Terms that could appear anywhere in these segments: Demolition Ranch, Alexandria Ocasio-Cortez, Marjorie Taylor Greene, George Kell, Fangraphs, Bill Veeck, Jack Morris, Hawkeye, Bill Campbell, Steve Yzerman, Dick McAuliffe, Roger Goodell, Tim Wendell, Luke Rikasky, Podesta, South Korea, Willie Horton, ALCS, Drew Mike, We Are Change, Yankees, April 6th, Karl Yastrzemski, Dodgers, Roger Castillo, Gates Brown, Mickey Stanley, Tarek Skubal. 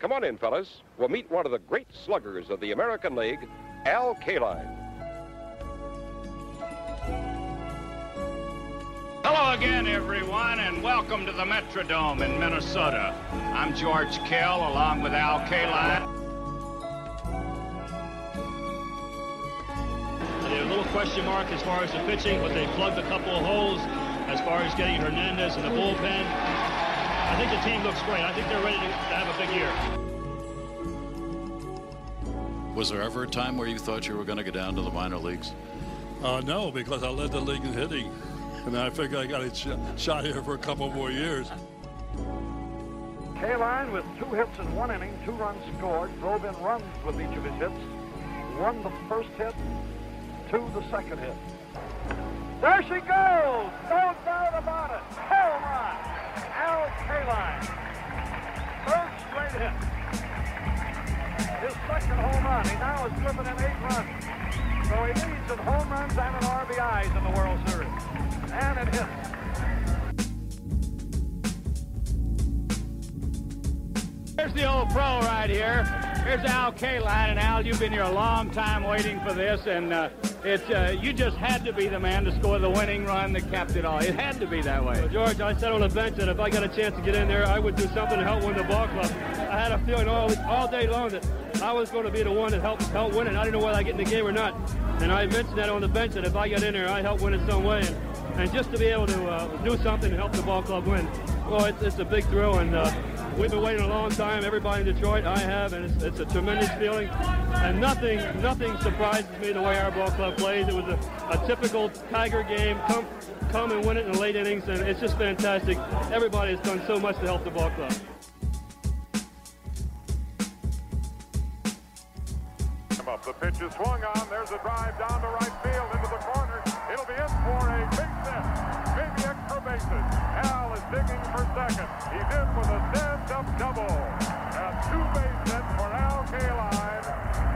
Come on in, fellas. We'll meet one of the great sluggers of the American League, Al Kaline. Hello again, everyone, and welcome to the Metrodome in Minnesota. I'm George Kell, along with Al Kaline. There's a little question mark as far as the pitching, but they plugged a couple of holes as far as getting Hernandez in the bullpen. I think the team looks great. I think they're ready to have a big year. Was there ever a time where you thought you were going to go down to the minor leagues? No, because I led the league in hitting, and I figured I got a shot here for a couple more years. Kaline, with 2 hits in 1 inning, 2 runs scored, drove in runs with each of his hits, won the first hit, to the second hit. There she goes! No doubt about it! Home run! Al Kaline. Third straight hit. His second home run. He now has driven in 8 runs. So he leads in home runs and in RBIs in the World Series. And it hits. Here's the old pro right here. Here's Al Kaline, and Al, you've been here a long time waiting for this, and you just had to be the man to score the winning run that capped it all. It had to be that way. Well, George, I said on the bench that if I got a chance to get in there, I would do something to help win the ball club. I had a feeling all day long that I was going to be the one that helped win it. I didn't know whether I'd get in the game or not, and I mentioned that on the bench that if I got in there, I'd help win it some way. And just to be able to do something to help the ball club win, well, it's a big thrill, and we've been waiting a long time. Everybody in Detroit, I have, and it's a tremendous feeling. And nothing surprises me the way our ball club plays. It was a typical Tiger game, come and win it in the late innings, and it's just fantastic. Everybody has done so much to help the ball club. The pitch is swung on. There's a drive down to right field into the corner. It'll be in for a big set, maybe extra bases. Al is digging for second. He's in with a stand-up double. A 2-base hit for Al Kaline.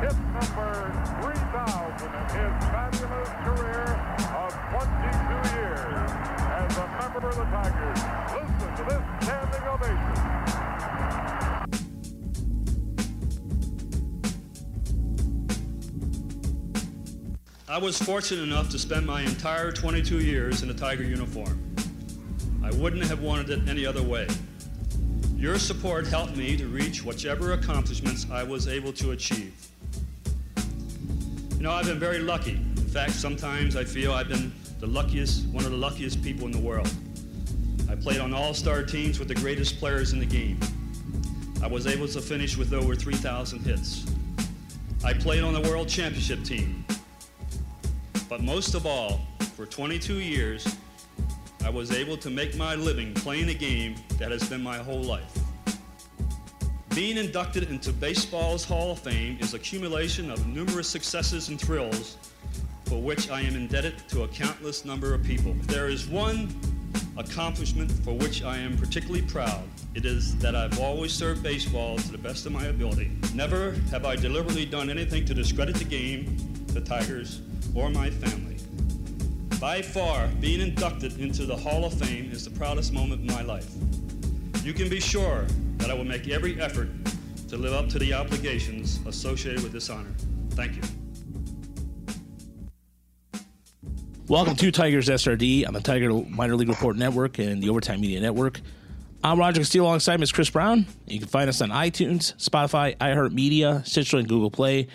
Hit number 3,000 in his fabulous career of 22 years as a member of the Tigers. Listen to this standing ovation. I was fortunate enough to spend my entire 22 years in a Tiger uniform. I wouldn't have wanted it any other way. Your support helped me to reach whichever accomplishments I was able to achieve. You know, I've been very lucky. In fact, sometimes I feel I've been one of the luckiest people in the world. I played on all-star teams with the greatest players in the game. I was able to finish with over 3,000 hits. I played on the World Championship team. But most of all, for 22 years, I was able to make my living playing a game that has been my whole life. Being inducted into baseball's Hall of Fame is accumulation of numerous successes and thrills for which I am indebted to a countless number of people. If there is one accomplishment for which I am particularly proud, it is that I've always served baseball to the best of my ability. Never have I deliberately done anything to discredit the game, the Tigers, or my family. By far, being inducted into the Hall of Fame is the proudest moment of my life. You can be sure that I will make every effort to live up to the obligations associated with this honor. Thank you. Welcome to Tigers SRD on the Tiger Minor League Report Network and the Overtime Media Network. I'm Roger Castillo, alongside Ms. Chris Brown. You can find us on iTunes, Spotify, iHeartMedia, Stitcher, and Google Play.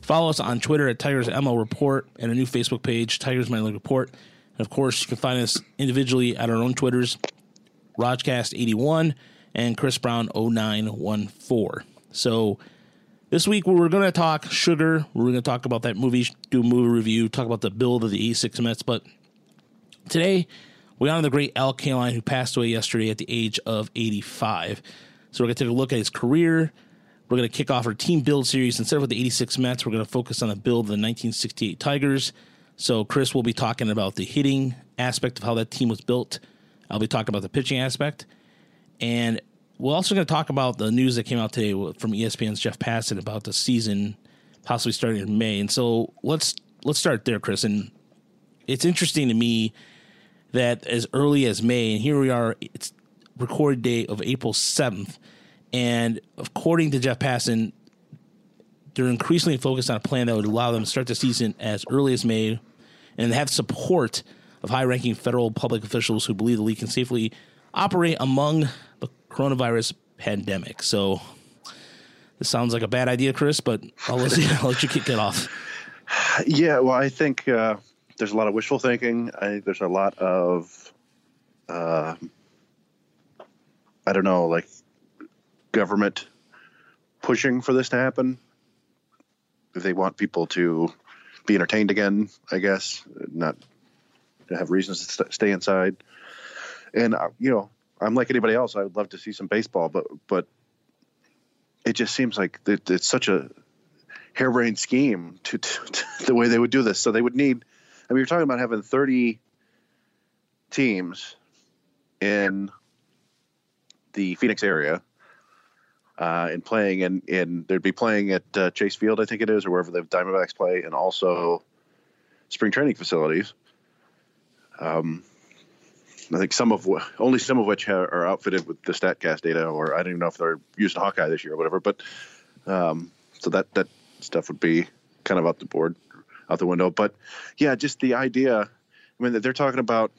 Follow us on Twitter at Tigers ML Report and a new Facebook page, Tigers Minor League Report. And, of course, you can find us individually at our own Twitters, Rodcast81 and ChrisBrown0914. So this week we're going to talk Sugar. We're going to talk about that movie, do a movie review, talk about the build of the 86 Mets. But today we honor the great Al Kaline, who passed away yesterday at the age of 85. So we're going to take a look at his career. We're going to kick off our team build series. Instead of with the 86 Mets, we're going to focus on the build of the 1968 Tigers. So Chris will be talking about the hitting aspect of how that team was built. I'll be talking about the pitching aspect. And we're also going to talk about the news that came out today from ESPN's Jeff Passan about the season possibly starting in May. And so let's start there, Chris. And it's interesting to me that as early as May, and here we are, it's record day of April 7th. And according to Jeff Passan, they're increasingly focused on a plan that would allow them to start the season as early as May and have support of high-ranking federal public officials who believe the league can safely operate among the coronavirus pandemic. So this sounds like a bad idea, Chris, but I'll let you kick it off. Yeah, well, I think there's a lot of wishful thinking. I think there's a lot of, I don't know, like government pushing for this to happen. They want people to be entertained again, I guess, not to have reasons to stay inside. And, you know, I'm like anybody else. I would love to see some baseball, but it just seems like it's such a harebrained scheme to the way they would do this. So they would need, I mean, you're talking about having 30 teams in the Phoenix area. And playing in they'd be playing at Chase Field, I think it is, or wherever the Diamondbacks play, and also spring training facilities. I think only some of which are outfitted with the Statcast data, or I don't even know if they're using Hawkeye this year or whatever. But so that stuff would be kind of out the window. But yeah, just the idea. I mean, they're talking about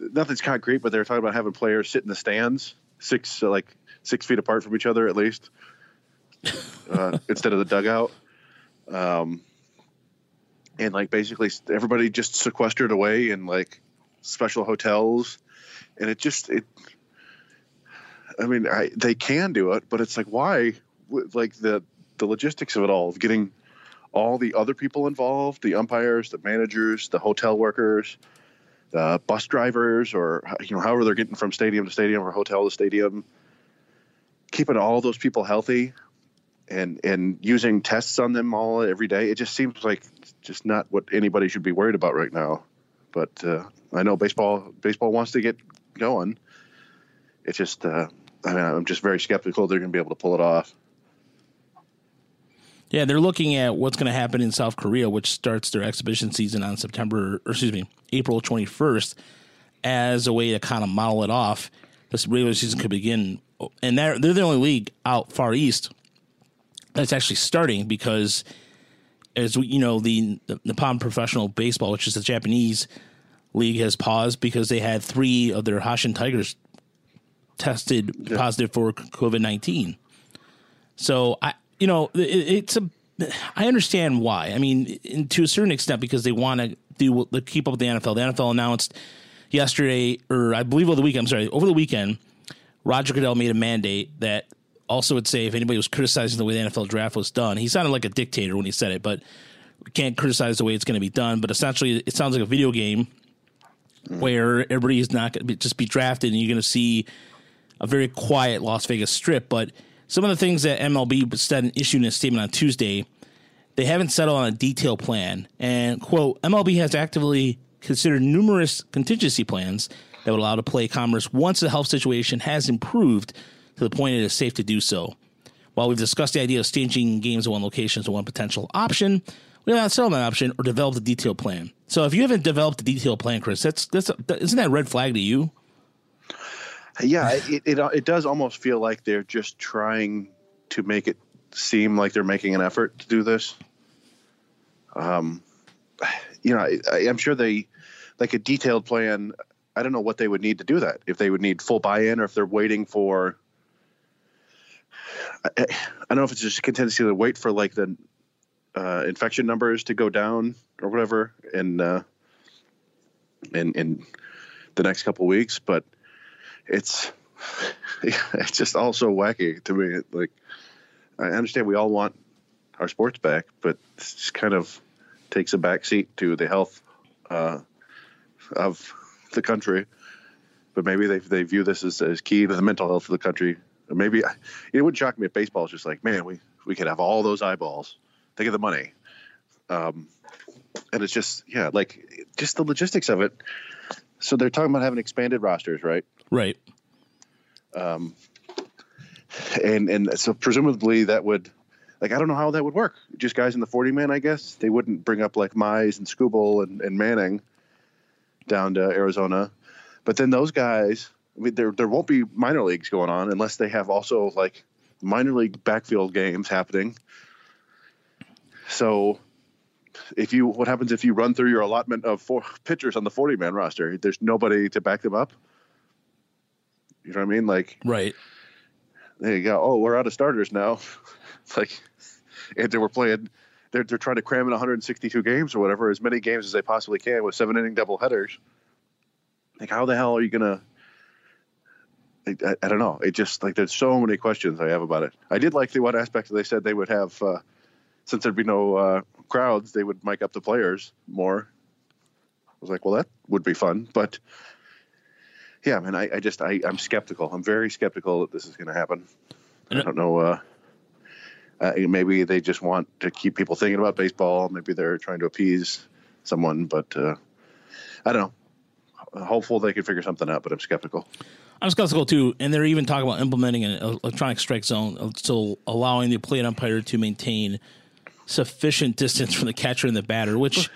nothing's concrete, but they're talking about having players sit in the stands 6 feet apart from each other, at least, instead of the dugout. And like basically everybody just sequestered away in like special hotels. And they can do it, but it's like, why? Like the logistics of it all, of getting all the other people involved, the umpires, the managers, the hotel workers, the bus drivers, or, you know, however they're getting from stadium to stadium or hotel to stadium. Keeping all those people healthy and using tests on them all every day. It just seems like just not what anybody should be worried about right now. But I know baseball wants to get going. It's just, I'm just very skeptical they're going to be able to pull it off. Yeah, they're looking at what's going to happen in South Korea, which starts their exhibition season on April 21st as a way to kind of model it off. This regular season could begin, and they're the only league out far east that's actually starting because, as we, you know, the Nippon Professional Baseball, which is the Japanese league, has paused because they had 3 of their Hanshin Tigers tested positive for COVID-19. So I understand why. I mean, to a certain extent, because they want to keep up with the NFL. The NFL announced over the weekend, Roger Goodell made a mandate that also would say if anybody was criticizing the way the NFL draft was done, he sounded like a dictator when he said it, but we can't criticize the way it's going to be done. But essentially, it sounds like a video game where everybody is not going to just be drafted, and you're going to see a very quiet Las Vegas Strip. But some of the things that MLB said and issued in a statement on Tuesday, they haven't settled on a detailed plan. And, quote, MLB has actively considered numerous contingency plans that would allow to play commerce once the health situation has improved to the point it is safe to do so. While we've discussed the idea of staging games in one location as one potential option, we have not settled on that option or developed a detailed plan. So if you haven't developed a detailed plan, Chris, isn't that a red flag to you? Yeah, it does almost feel like they're just trying to make it seem like they're making an effort to do this. You know, I'm sure they, like a detailed plan, I don't know what they would need to do that. If they would need full buy-in or if they're waiting for, I don't know if it's just a contingency to wait for like the infection numbers to go down or whatever in the next couple of weeks. But it's just all so wacky to me. Like, I understand we all want our sports back, but it's just kind of takes a backseat to the health of the country. But maybe they view this as key to the mental health of the country. Or maybe it would shock me if baseball is just like, man, we could have all those eyeballs. Think of the money. And it's just, yeah, like just the logistics of it. So they're talking about having expanded rosters, right? Right. And so presumably that would, like, I don't know how that would work. Just guys in the 40-man, I guess. They wouldn't bring up like Mize and Scooble and Manning down to Arizona. But then those guys, there won't be minor leagues going on unless they have also like minor league backfield games happening. So what happens if you run through your allotment of 4 pitchers on the 40-man roster? There's nobody to back them up. You know what I mean? Like, right. There you go. Oh, we're out of starters now. It's like, and they were playing. They're trying to cram in 162 games or whatever, as many games as they possibly can with 7-inning doubleheaders. Like, how the hell are you gonna? I don't know. It just like there's so many questions I have about it. I did like the one aspect they said they would have, since there'd be no crowds, they would mic up the players more. I was like, well, that would be fun, but. Yeah, man, I'm skeptical. I'm very skeptical that this is going to happen. I don't know. Maybe they just want to keep people thinking about baseball. Maybe they're trying to appease someone, but I don't know. I'm hopeful they can figure something out, but I'm skeptical. I'm skeptical, too, and they're even talking about implementing an electronic strike zone, so allowing the plate umpire to maintain sufficient distance from the catcher and the batter, which...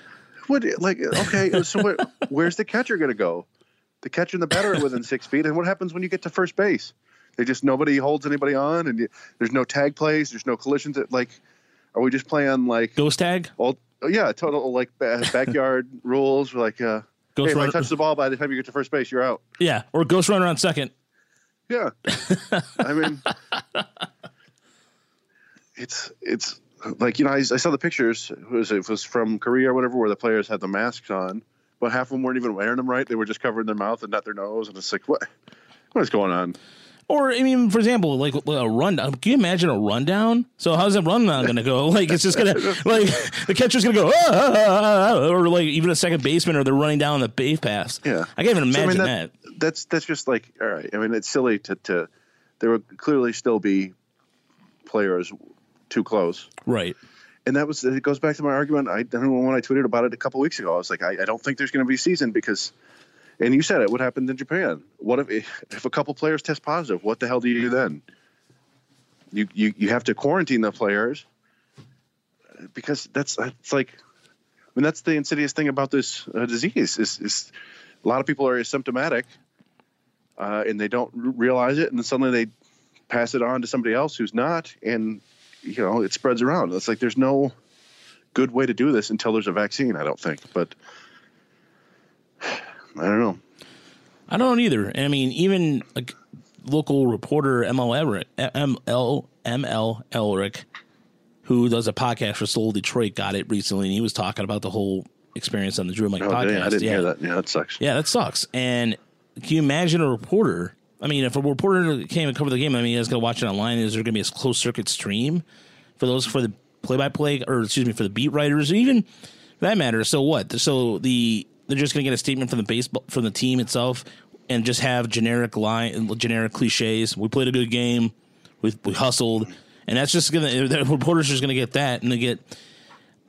where's the catcher going to go? The catcher and the batter are within 6 feet. And what happens when you get to first base? Nobody holds anybody on, and there's no tag plays. There's no collisions. Are we just playing like ghost tag? Total like backyard rules. Like, ghost runner. If I touch the ball by the time you get to first base, you're out. Yeah. Or ghost runner on second. Yeah. I mean, it's like, I saw the pictures. It was from Korea or whatever, where the players had the masks on. But half of them weren't even wearing them right. They were just covering their mouth and not their nose. And it's like, what is going on? Or, I mean, for example, like a rundown. Can you imagine a rundown? So how's that rundown going to go? Like, it's just going to, like, the catcher's going to go, or like even a second baseman, or they're running down the base pass. Yeah. I can't even imagine that. That's just like, all right. I mean, it's silly to there will clearly still be players too close. Right. And it goes back to my argument. I don't know when I tweeted about it a couple weeks ago. I was like, I don't think there's going to be season because, and you said it, what happened in Japan? What if a couple players test positive, what the hell do you do then? You have to quarantine the players because that's the insidious thing about this disease is a lot of people are asymptomatic and they don't realize it. And then suddenly they pass it on to somebody else who's not. And, it spreads around. It's like there's no good way to do this until there's a vaccine, I don't think. But I don't know. I don't either. I mean, even a local reporter, ML Elric, who does a podcast for Soul Detroit, got it recently, and he was talking about the whole experience on the Drew Mike podcast. Dang, I didn't hear that. Yeah, that sucks. Yeah, that sucks. And can you imagine a reporter? I mean, if a reporter came and covered the game, I mean, you guys going to watch it online. Is there going to be a closed circuit stream for the play-by-play, or excuse me, for the beat writers, even for that matter? So what? So they're just going to get a statement from the team itself, and just have generic cliches. We played a good game, we hustled, and that's just going to the reporters are just going to get that, and they get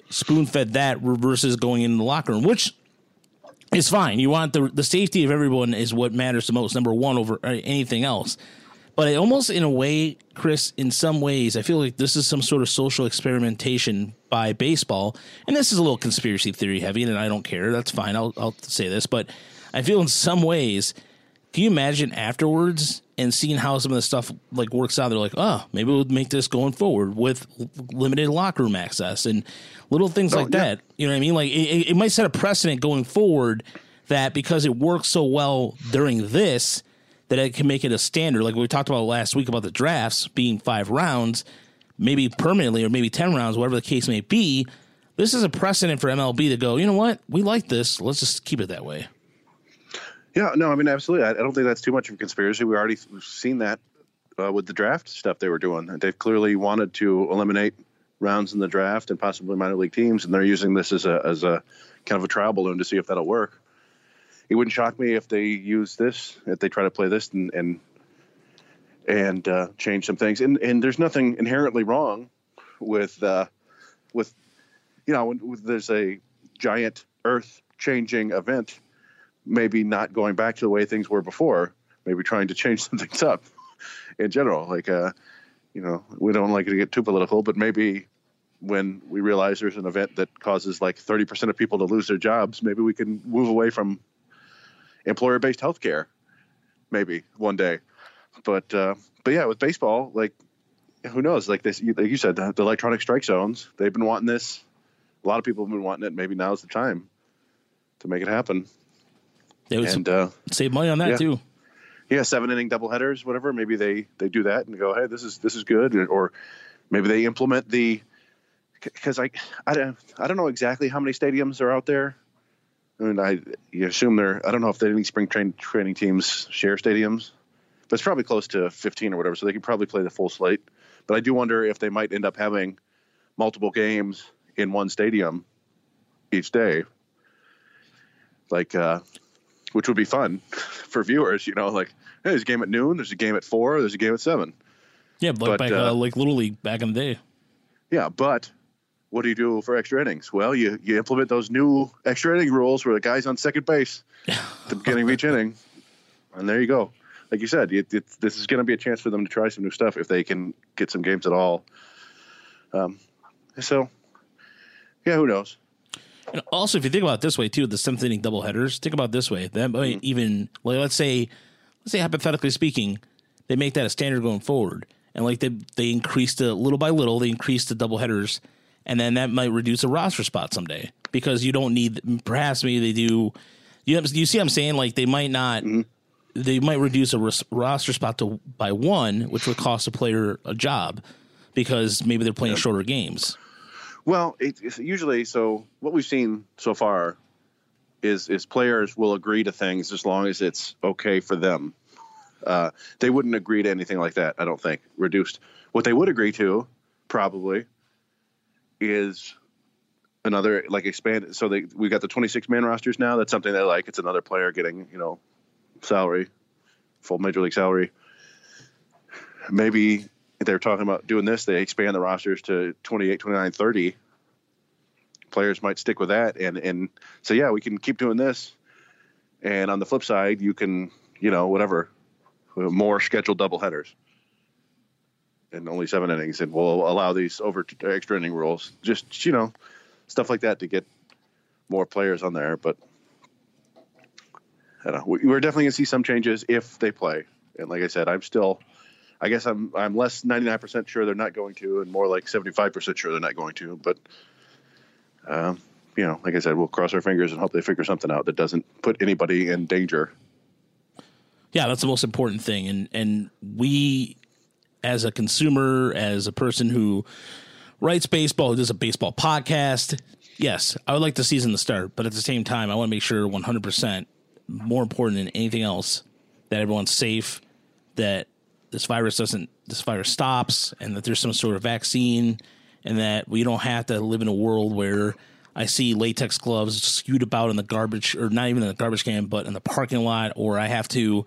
spoon-fed that versus going in the locker room, which. It's fine. You want the safety of everyone is what matters the most, number one, over anything else. But almost in a way, Chris, in some ways, I feel like this is some sort of social experimentation by baseball. And this is a little conspiracy theory heavy, and I don't care. That's fine. I'll say this. But I feel in some ways, can you imagine afterwards and seeing how some of the stuff like works out? They're like, oh, maybe we'll make this going forward with limited locker room access and little things like that. You know what I mean? Like it might set a precedent going forward that because it works so well during this, that it can make it a standard. Like we talked about last week about the drafts being 5 rounds, maybe permanently, or maybe 10 rounds, whatever the case may be. This is a precedent for MLB to go, you know what? We like this. Let's just keep it that way. Yeah, no, I mean, absolutely. I don't think that's too much of a conspiracy. We already seen that with the draft stuff they were doing. They've clearly wanted to eliminate rounds in the draft and possibly minor league teams, and they're using this as a kind of a trial balloon to see if that'll work. It wouldn't shock me if they use this, if they try to play this and change some things. And there's nothing inherently wrong with there's a giant earth-changing event. Maybe not going back to the way things were before. Maybe trying to change some things up in general, like. We don't like it to get too political, but maybe when we realize there's an event that causes like 30% of people to lose their jobs, maybe we can move away from employer-based health care maybe one day. But yeah, with baseball, like, who knows? Like this, like you said, the electronic strike zones, they've been wanting this. A lot of people have been wanting it. Maybe now's the time to make it happen. They would save money on that too. Yeah, 7-inning doubleheaders, whatever. Maybe they do that and go, hey, this is good. Or maybe they implement the, because I don't know exactly how many stadiums are out there. I mean, you assume I don't know if any spring training teams share stadiums, but it's probably close to 15 or whatever. So they could probably play the full slate. But I do wonder if they might end up having multiple games in one stadium each day, like which would be fun for viewers. You know, like, hey, there's a game at noon, there's a game at 4, there's a game at 7. Yeah, but back, like Little League back in the day. Yeah, but what do you do for extra innings? Well, you implement those new extra inning rules where the guy's on second base at the beginning of each inning, and there you go. Like you said, this is going to be a chance for them to try some new stuff if they can get some games at all. So, yeah, who knows? And also, if you think about it this way, too, the 7th-inning doubleheaders, think about it this way. That might even, like, let's say hypothetically speaking, they make that a standard going forward. And like they increased it little by little, they increased the doubleheaders, and then that might reduce a roster spot someday because you don't need. Perhaps maybe they do. You see what I'm saying? Like they might not. Mm-hmm. They might reduce a roster spot by one, which would cost a player a job because maybe they're playing shorter games. Well, it's usually, so what we've seen so far is players will agree to things as long as it's okay for them. They wouldn't agree to anything like that, I don't think, reduced. What they would agree to, probably, is another, like, expanded. So we've got the 26-man rosters now. That's something they like. It's another player getting, you know, salary, full major league salary. Maybe if they're talking about doing this, they expand the rosters to 28, 29, 30. Players might stick with that. And so, yeah, we can keep doing this. And on the flip side, you can, you know, whatever, more scheduled doubleheaders and only 7 innings. And we'll allow these extra inning rules, just, you know, stuff like that to get more players on there. But I don't know. We're definitely going to see some changes if they play. And like I said, I'm less 99% sure they're not going to and more like 75% sure they're not going to. But, you know, like I said, we'll cross our fingers and hope they figure something out that doesn't put anybody in danger. Yeah, that's the most important thing. And we, as a consumer, as a person who writes baseball, who does a baseball podcast, yes, I would like the season to start. But at the same time, I want to make sure 100%, more important than anything else, that everyone's safe, that this virus stops, and that there's some sort of vaccine, and that we don't have to live in a world where I see latex gloves skewed about in the garbage, or not even in the garbage can, but in the parking lot, or I have to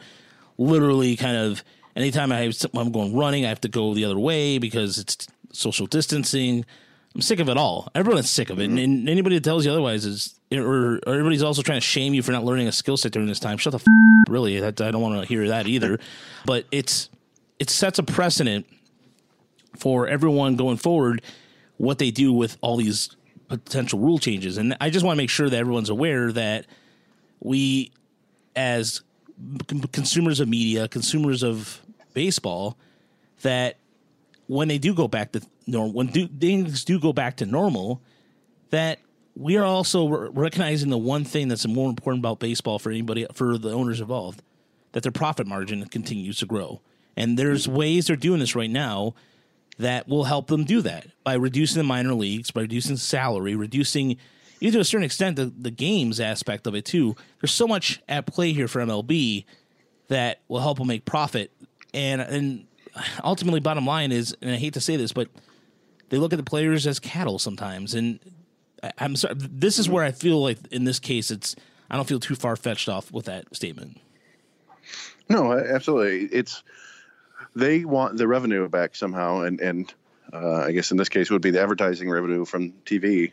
literally kind of, anytime I'm going running, I have to go the other way because it's social distancing. I'm sick of it all. Everyone's sick of it. And anybody that tells you otherwise is, or everybody's also trying to shame you for not learning a skill set during this time. Shut the f up, really. I don't want to hear that either. But it sets a precedent for everyone going forward, what they do with all these potential rule changes. And I just want to make sure that everyone's aware that we, as consumers of media, consumers of baseball, that when they do go back to normal, things do go back to normal, that we are also recognizing the one thing that's more important about baseball for anybody, for the owners involved, that their profit margin continues to grow. And there's ways they're doing this right now that will help them do that by reducing the minor leagues, by reducing salary, reducing, even to a certain extent, the games aspect of it too. There's so much at play here for MLB that will help them make profit. And ultimately, bottom line is, and I hate to say this, but they look at the players as cattle sometimes. And I'm sorry, this is where I feel like in this case, I don't feel too far fetched off with that statement. No, absolutely. They want the revenue back somehow. And I guess in this case it would be the advertising revenue from TV.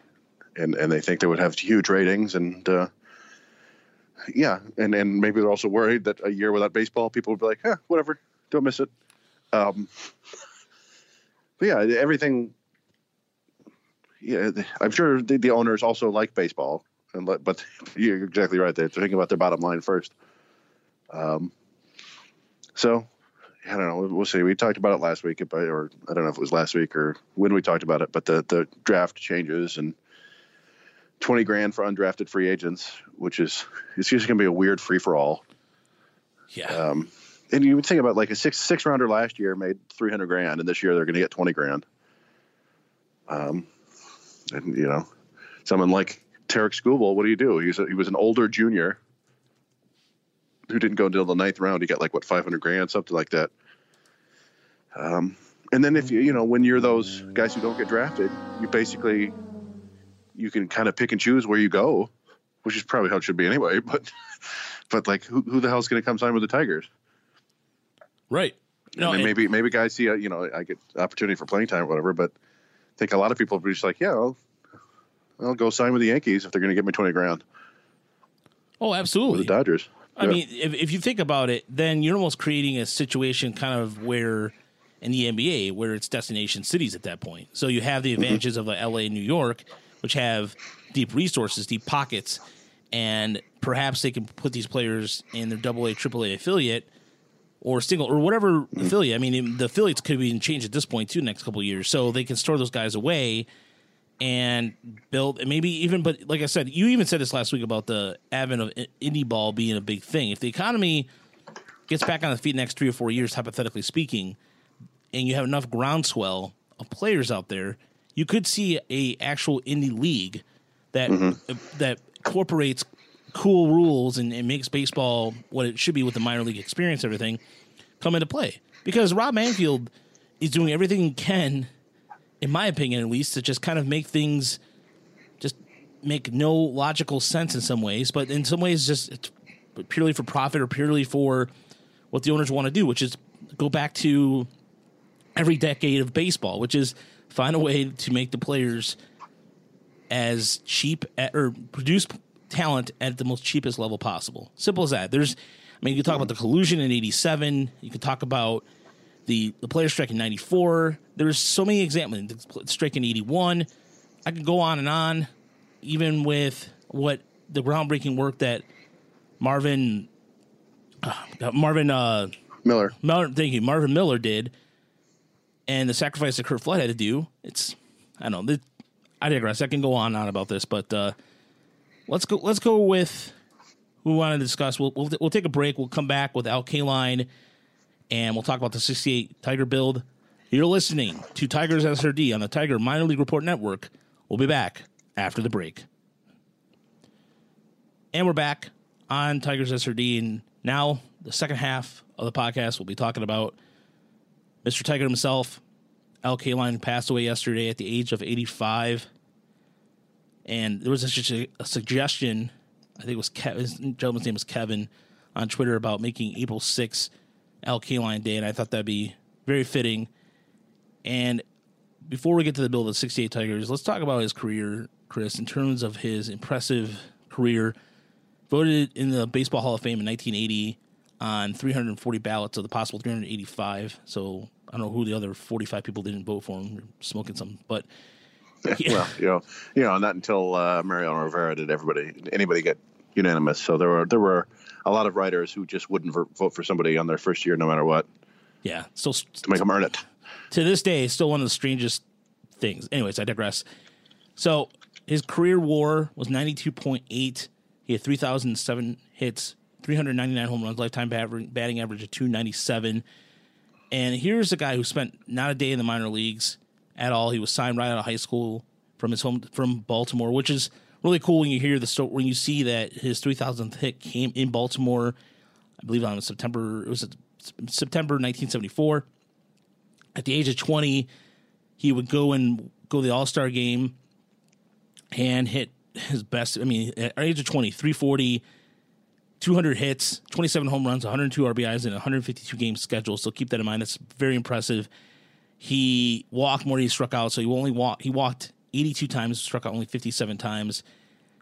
And they think they would have huge ratings and maybe they're also worried that a year without baseball, people would be like, whatever, don't miss it. But yeah, everything. Yeah, I'm sure the owners also like baseball, but you're exactly right. They're thinking about their bottom line first. So I don't know. We'll see. We talked about it last week, or I don't know if it was last week or when we talked about it, but the draft changes and $20,000 for undrafted free agents, which is, it's just going to be a weird free for all. Yeah. And you would think about like a six rounder last year made $300,000, and this year they're going to get $20,000. And you know, someone like Tarek Skubal, what do you do? He was an older junior who didn't go until the 9th round. He got like $500,000, something like that. And then if you know, when you're those guys who don't get drafted, you can kind of pick and choose where you go, which is probably how it should be anyway. But like, who the hell's going to come sign with the Tigers? Right. No, and maybe guys see, you know, I get opportunity for playing time or whatever, but I think a lot of people are just like, yeah, I'll go sign with the Yankees if they're going to give me $20,000. Oh, absolutely. Or the Dodgers. I mean, if you think about it, then you're almost creating a situation kind of where in the NBA where it's destination cities at that point. So you have the advantages of LA and New York, which have deep resources, deep pockets, and perhaps they can put these players in their AA, AAA affiliate or single or whatever affiliate. I mean, the affiliates could be changed at this point too, next couple of years. So they can store those guys away and build, and maybe even, but like I said, you even said this last week about the advent of indie ball being a big thing. If the economy gets back on the feet next 3 or 4 years, hypothetically speaking, and you have enough groundswell of players out there, you could see a actual indie league that that incorporates cool rules and makes baseball what it should be with the minor league experience, everything come into play. Because Rob Manfred is doing everything he can, in my opinion at least, to just kind of make things just make no logical sense in some ways, but in some ways just purely for profit or purely for what the owners want to do, which is go back to every decade of baseball, which is find a way to make the players as cheap or produce talent at the most cheapest level possible. Simple as that. I mean, you can talk about the collusion in 87. You can talk about the player strike in 94. There's so many examples. The strike in 81. I could go on and on, even with what the groundbreaking work that Marvin Miller did, and the sacrifice that Kurt Flood had to do. I don't know. I digress. I can go on and on about this, but let's go with who we want to discuss. We'll take a break. We'll come back with Al Kaline, and we'll talk about the 68 Tiger build. You're listening to Tigers SRD on the Tiger Minor League Report Network. We'll be back after the break. And we're back on Tigers SRD, and now the second half of the podcast, we'll be talking about Mr. Tiger himself. Al Kaline passed away yesterday at the age of 85. And there was a suggestion, I think it was this gentleman's name was Kevin, on Twitter about making April 6th Al Kaline Day, and I thought that'd be very fitting. And before we get to the build of the 68 Tigers, let's talk about his career, Chris, in terms of his impressive career. Voted in the Baseball Hall of Fame in 1980 on 340 ballots of the possible 385. So I don't know who the other 45 people didn't vote for him. They're smoking something, but... Yeah. Well, you know, not until Mariano Rivera did anybody get unanimous. So there were a lot of writers who just wouldn't vote for somebody on their first year, no matter what. Yeah, so to make them earn it. To this day, still one of the strangest things. Anyways, I digress. So his career WAR was 92.8. He had 3,007 hits, 399 home runs, lifetime batting average of 297. And here's a guy who spent not a day in the minor leagues at all. He was signed right out of high school from Baltimore, which is really cool when you hear when you see that his 3,000th hit came in Baltimore. I believe on September 1974. At the age of 20, he would go to the All-Star game and hit his best. I mean, at the age of 20, 340, 200 hits, 27 home runs, 102 RBIs, and 152 games scheduled. So keep that in mind. That's very impressive. He walked more than he struck out, so he walked 82 times, struck out only 57 times.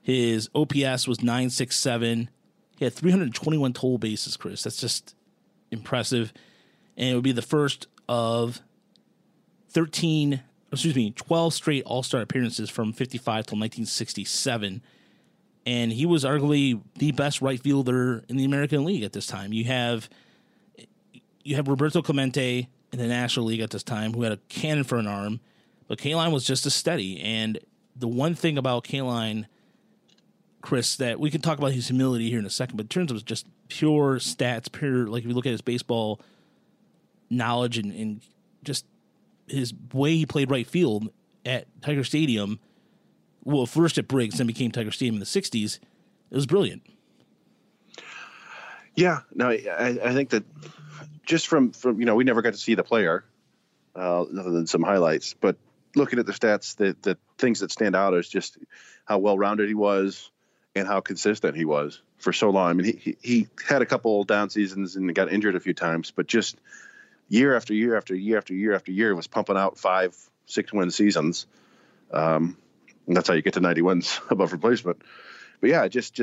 His OPS was 967. He had 321 total bases, Chris. That's just impressive. And it would be the first of 12 straight All-Star appearances from 55 till 1967. And he was arguably the best right fielder in the American League at this time. You have you have Roberto Clemente in the National League at this time who had a cannon for an arm, but Kaline was just as steady. And the one thing about Kaline, Chris, that we can talk about his humility here in a second, but in terms of just pure stats, pure, like if you look at his baseball knowledge and just his way he played right field at Tiger Stadium, well, first at Briggs, then became Tiger Stadium in the 60s, it was brilliant. Yeah, no, I think that just from we never got to see the player other than some highlights, but looking at the stats, the things that stand out is just how well-rounded he was and how consistent he was for so long. I mean, he had a couple down seasons and got injured a few times, but just year after year after year after year after year was pumping out 5-6-win seasons. And that's how you get to 90 wins above replacement. But yeah, just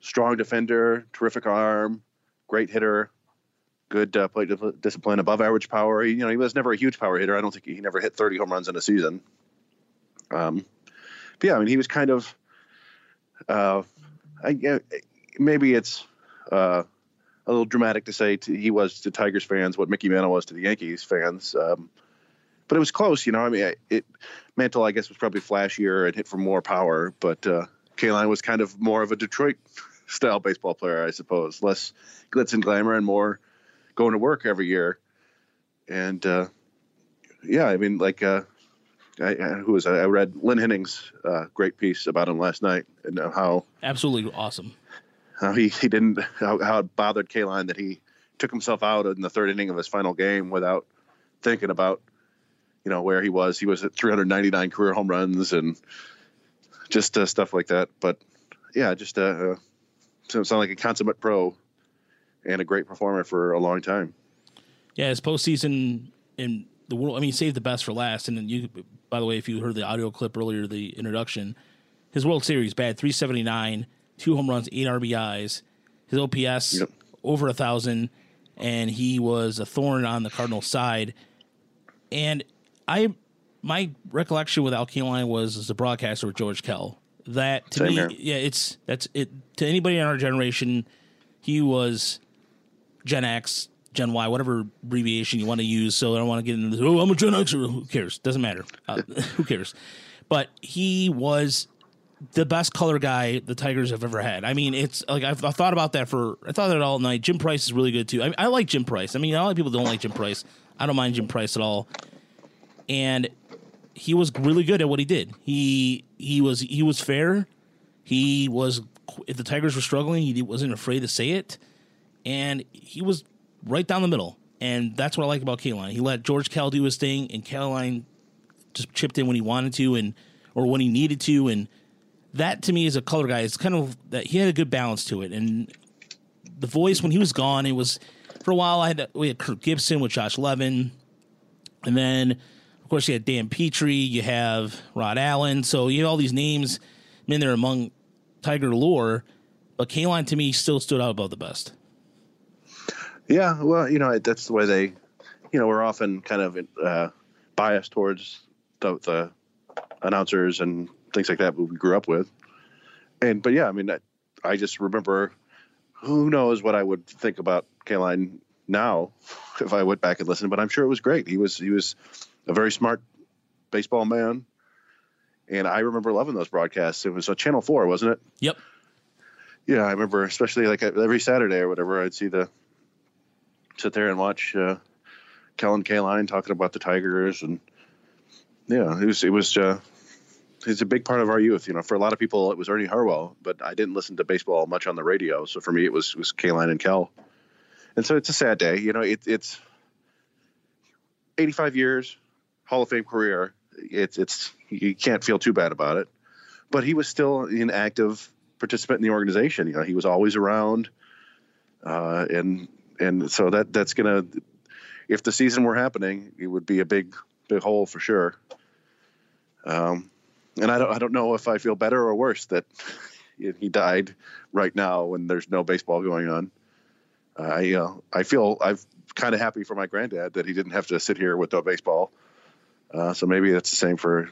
strong defender, terrific arm, great hitter, good plate discipline, above average power. He was never a huge power hitter. I don't think he never hit 30 home runs in a season. But yeah, I mean, he was kind of, maybe it's a little dramatic to say he was to Tigers fans what Mickey Mantle was to the Yankees fans. But it was close, I mean, Mantle, I guess, was probably flashier and hit for more power, but Kaline was kind of more of a Detroit-style baseball player, I suppose. Less glitz and glamour and more going to work every year. And, I read Lynn Henning's great piece about him last night and how... Absolutely awesome. How he didn't... How it bothered Kaline that he took himself out in the third inning of his final game without thinking about where he was. He was at 399 career home runs and just stuff like that. But yeah, just sound like a consummate pro and a great performer for a long time. Yeah, his postseason in the world. I mean, save the best for last. And then you, by the way, if you heard the audio clip earlier, the introduction, his World Series bad 379, 2 home runs, 8 RBIs, his OPS over 1,000, and he was a thorn on the Cardinals' side. And my recollection with Al Kaline was as a broadcaster with George Kell. That to me, yeah, that's it. To anybody in our generation, he was Gen X, Gen Y, whatever abbreviation you want to use. So I don't want to get into this. Oh, I'm a Gen Xer. Who cares? Doesn't matter. Who cares? But he was the best color guy the Tigers have ever had. I mean, it's like I've thought about that all night. Jim Price is really good too. I like Jim Price. I mean, a lot of people don't like Jim Price. I don't mind Jim Price at all. And he was really good at what he did. He was fair. He was, if the Tigers were struggling, he wasn't afraid to say it. And he was right down the middle. And that's what I like about Kaline. He let George Kell do his thing, and Kaline just chipped in when he wanted to or when he needed to. And that, to me, is a color guy. It's kind of that he had a good balance to it. And the voice, when he was gone, it was, for a while, we had Kirk Gibson with Josh Levin. And then, of course, you had Dan Petrie. You have Rod Allen. So you have all these names in there among Tiger lore. But Kaline, to me, still stood out above the best. Yeah, well, that's the way they, we're often kind of biased towards the announcers and things like that we grew up with. But, yeah, I mean, I just remember who knows what I would think about Kaline now if I went back and listened, but I'm sure it was great. He was a very smart baseball man, and I remember loving those broadcasts. It was a Channel 4, wasn't it? Yep. Yeah, I remember, especially like every Saturday or whatever, I'd sit there and watch Kell and Kaline talking about the Tigers, and yeah, it's a big part of our youth. For a lot of people, it was Ernie Harwell, but I didn't listen to baseball much on the radio, so for me, it was Kaline and Kell. And so it's a sad day. It's 85 years, Hall of Fame career. It's you can't feel too bad about it. But he was still an active participant in the organization. He was always around. And so that's going to, if the season were happening, it would be a big, big hole for sure. And I don't know if I feel better or worse that he died right now when there's no baseball going on. I feel I'm kind of happy for my granddad that he didn't have to sit here with no baseball. So maybe that's the same for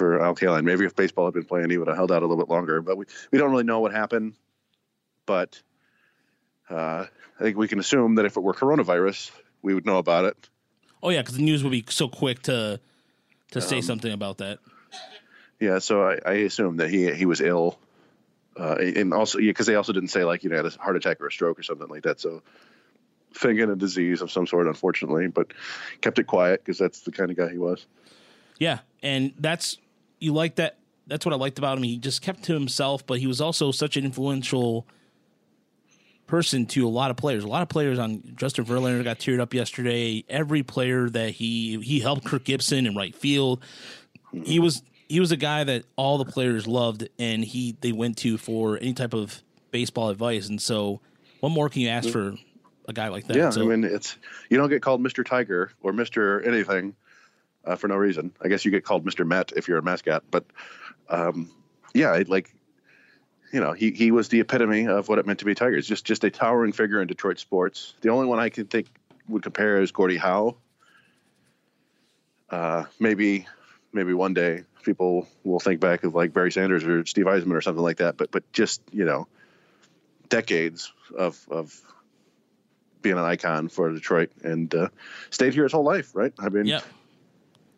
Al Kaline. Maybe if baseball had been playing, he would have held out a little bit longer. But we don't really know what happened. But I think we can assume that if it were coronavirus, we would know about it. Oh, yeah, because the news would be so quick to say something about that. Yeah, so I assume that he was ill. And also, because they also didn't say, like, you know, had a heart attack or a stroke or something like that. So thinking a disease of some sort, unfortunately, but kept it quiet because that's the kind of guy he was. Yeah, and that's what I liked about him. He just kept to himself, but he was also such an influential person to a lot of players. A lot of players on Justin Verlander got teared up yesterday. Every player that he helped, Kirk Gibson in right field. He was a guy that all the players loved, and they went to for any type of baseball advice. And so, what more can you ask for a guy like that? Yeah, so, I mean, it's you don't get called Mr. Tiger or Mr. anything for no reason. I guess you get called Mr. Met if you're a mascot, but he was the epitome of what it meant to be Tigers. Just a towering figure in Detroit sports. The only one I can think would compare is Gordie Howe. Maybe one day people will think back of like Barry Sanders or Steve Yzerman or something like that. But just, you know, decades of being an icon for Detroit and stayed here his whole life, right? I mean, yeah.